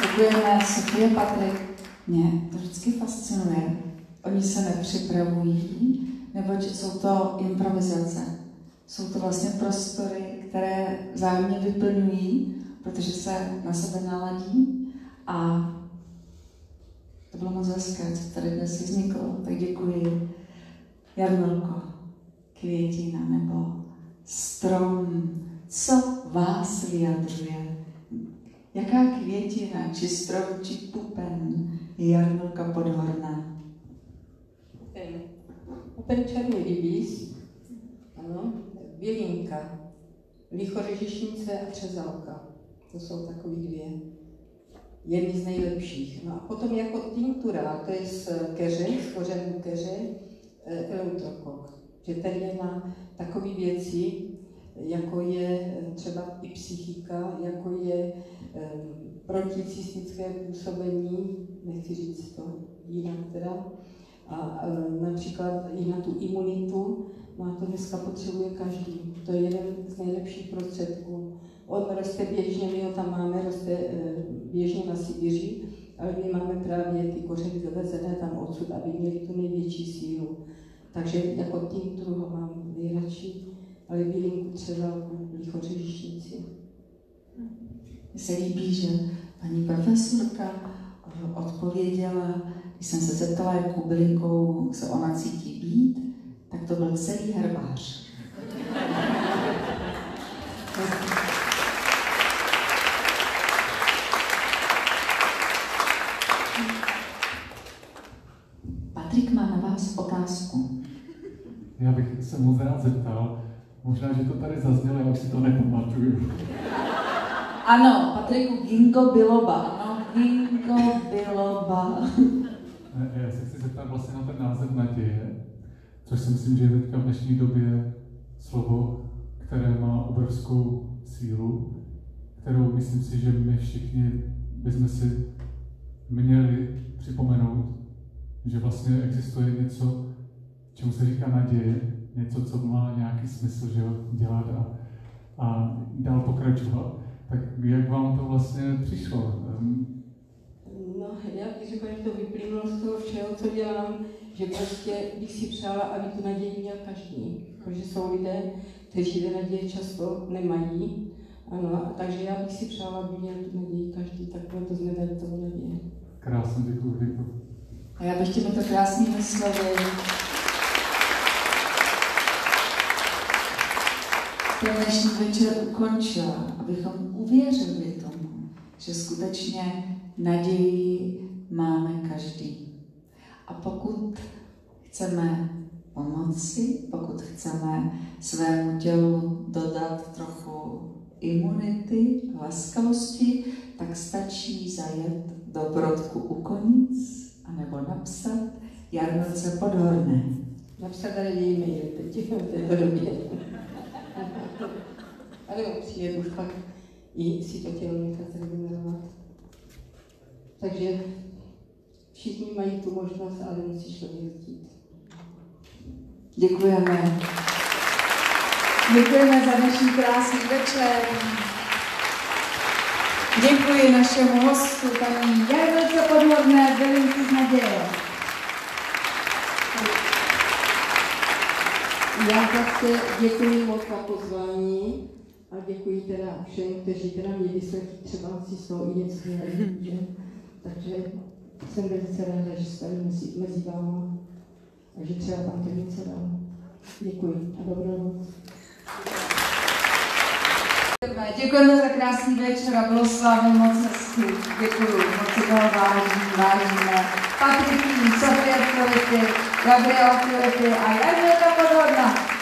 Děkujeme Sofie, Patrik. Mě to vždycky fascinuje. Oni se nepřipravují, neboť jsou to improvizace. Jsou to vlastně prostory, které vzájemně vyplňují, protože se na sebe naladí. A to bylo moc hezké, co tady dnes vzniklo. Tak děkuji. Jarmilko, květina nebo strom, co vás vyjadřuje? Jaká květina, či strom, či pupen je Jarmilka Podhorná? Pupen Černý rybíz, ano, bělínka, lichořežišnice a třezalka. To jsou takové dvě, jedny z nejlepších. No a potom jako tinktura, to je z keře, z kořenů keře, eleuterokok. Že tady je na takové věci, jako je třeba i psychika, jako je proticystické působení, nechci říct to jinak teda, a například i na tu imunitu, no a to dneska potřebuje každý. To je jeden z nejlepších prostředků. On roste běžně, my ho tam máme, roste běžně na Sibiři, ale my máme právě ty kořeny dovezené tam odsud, aby měli tu největší sílu. Takže jako tintru ho mám nejradši, ale bílinku třezalku, lichořežišnici. Mně se líbí, že paní profesorka odpověděla, když jsem se zeptala, jakou bylinkou se ona cítí být, tak to byl celý herbář. Patrik má na vás otázku. Já bych se moc rád zeptal, možná, že to tady zaznělo, já už si to nepamatuju. Ano, Patriku, ginkgo biloba, ano, ginkgo biloba. Já se chci zeptat vlastně na ten název naděje, což si myslím, že je teďka v dnešní době slovo, které má obrovskou sílu. kterou myslím si, že my všichni bychom si měli připomenout, že vlastně existuje něco, čemu se říká naděje, něco, co má nějaký smysl, že dělat a dál pokračovat. Tak jak vám to vlastně přišlo? No, já bych řekla, že to vyplynulo z toho všeho, co dělám, že prostě bych si přála, aby tu naději měl každý. Protože jsou lidé, kteří ty naděje často nemají. Ano, takže já bych si přála, aby měl tu naději každý, takhle to jsme tady toho naděje. Krásně, děkuji. A já bych těmi to krásnými slovy ten dnešní večer ukončila, abychom uvěřili tomu, že skutečně naději máme každý. A pokud chceme pomoci, pokud chceme svému tělu dodat trochu imunity, laskavosti, tak stačí zajet do Brodku u Konic anebo napsat Jarmilce Podhorné. Napsat tady e-mail, teď v této době. Ale přijet už pak i si to tělo nechat regenerovat. Takže všichni mají tu možnost, ale musí člověk chtít. Děkujeme. Děkujeme za dnešní krásný večer. Děkuji našemu hostu, paní Jarmilce Podhorné, velinky z naděje. Já zase děkuji moc za pozvání a děkuji teda všem, kteří teda mě vyslechli, třeba si z toho i něco neví. Takže jsem velice ráda, že se tady mezi váma a že třeba tam to něco dám. Děkuji a dobrou noc. Děkujeme za krásný večer a bylo s vámi moc hezky. Děkuji, moc si toho vážíme. Patrik, Sofie, Gabriela Filipé a Jarmilka Podhorná.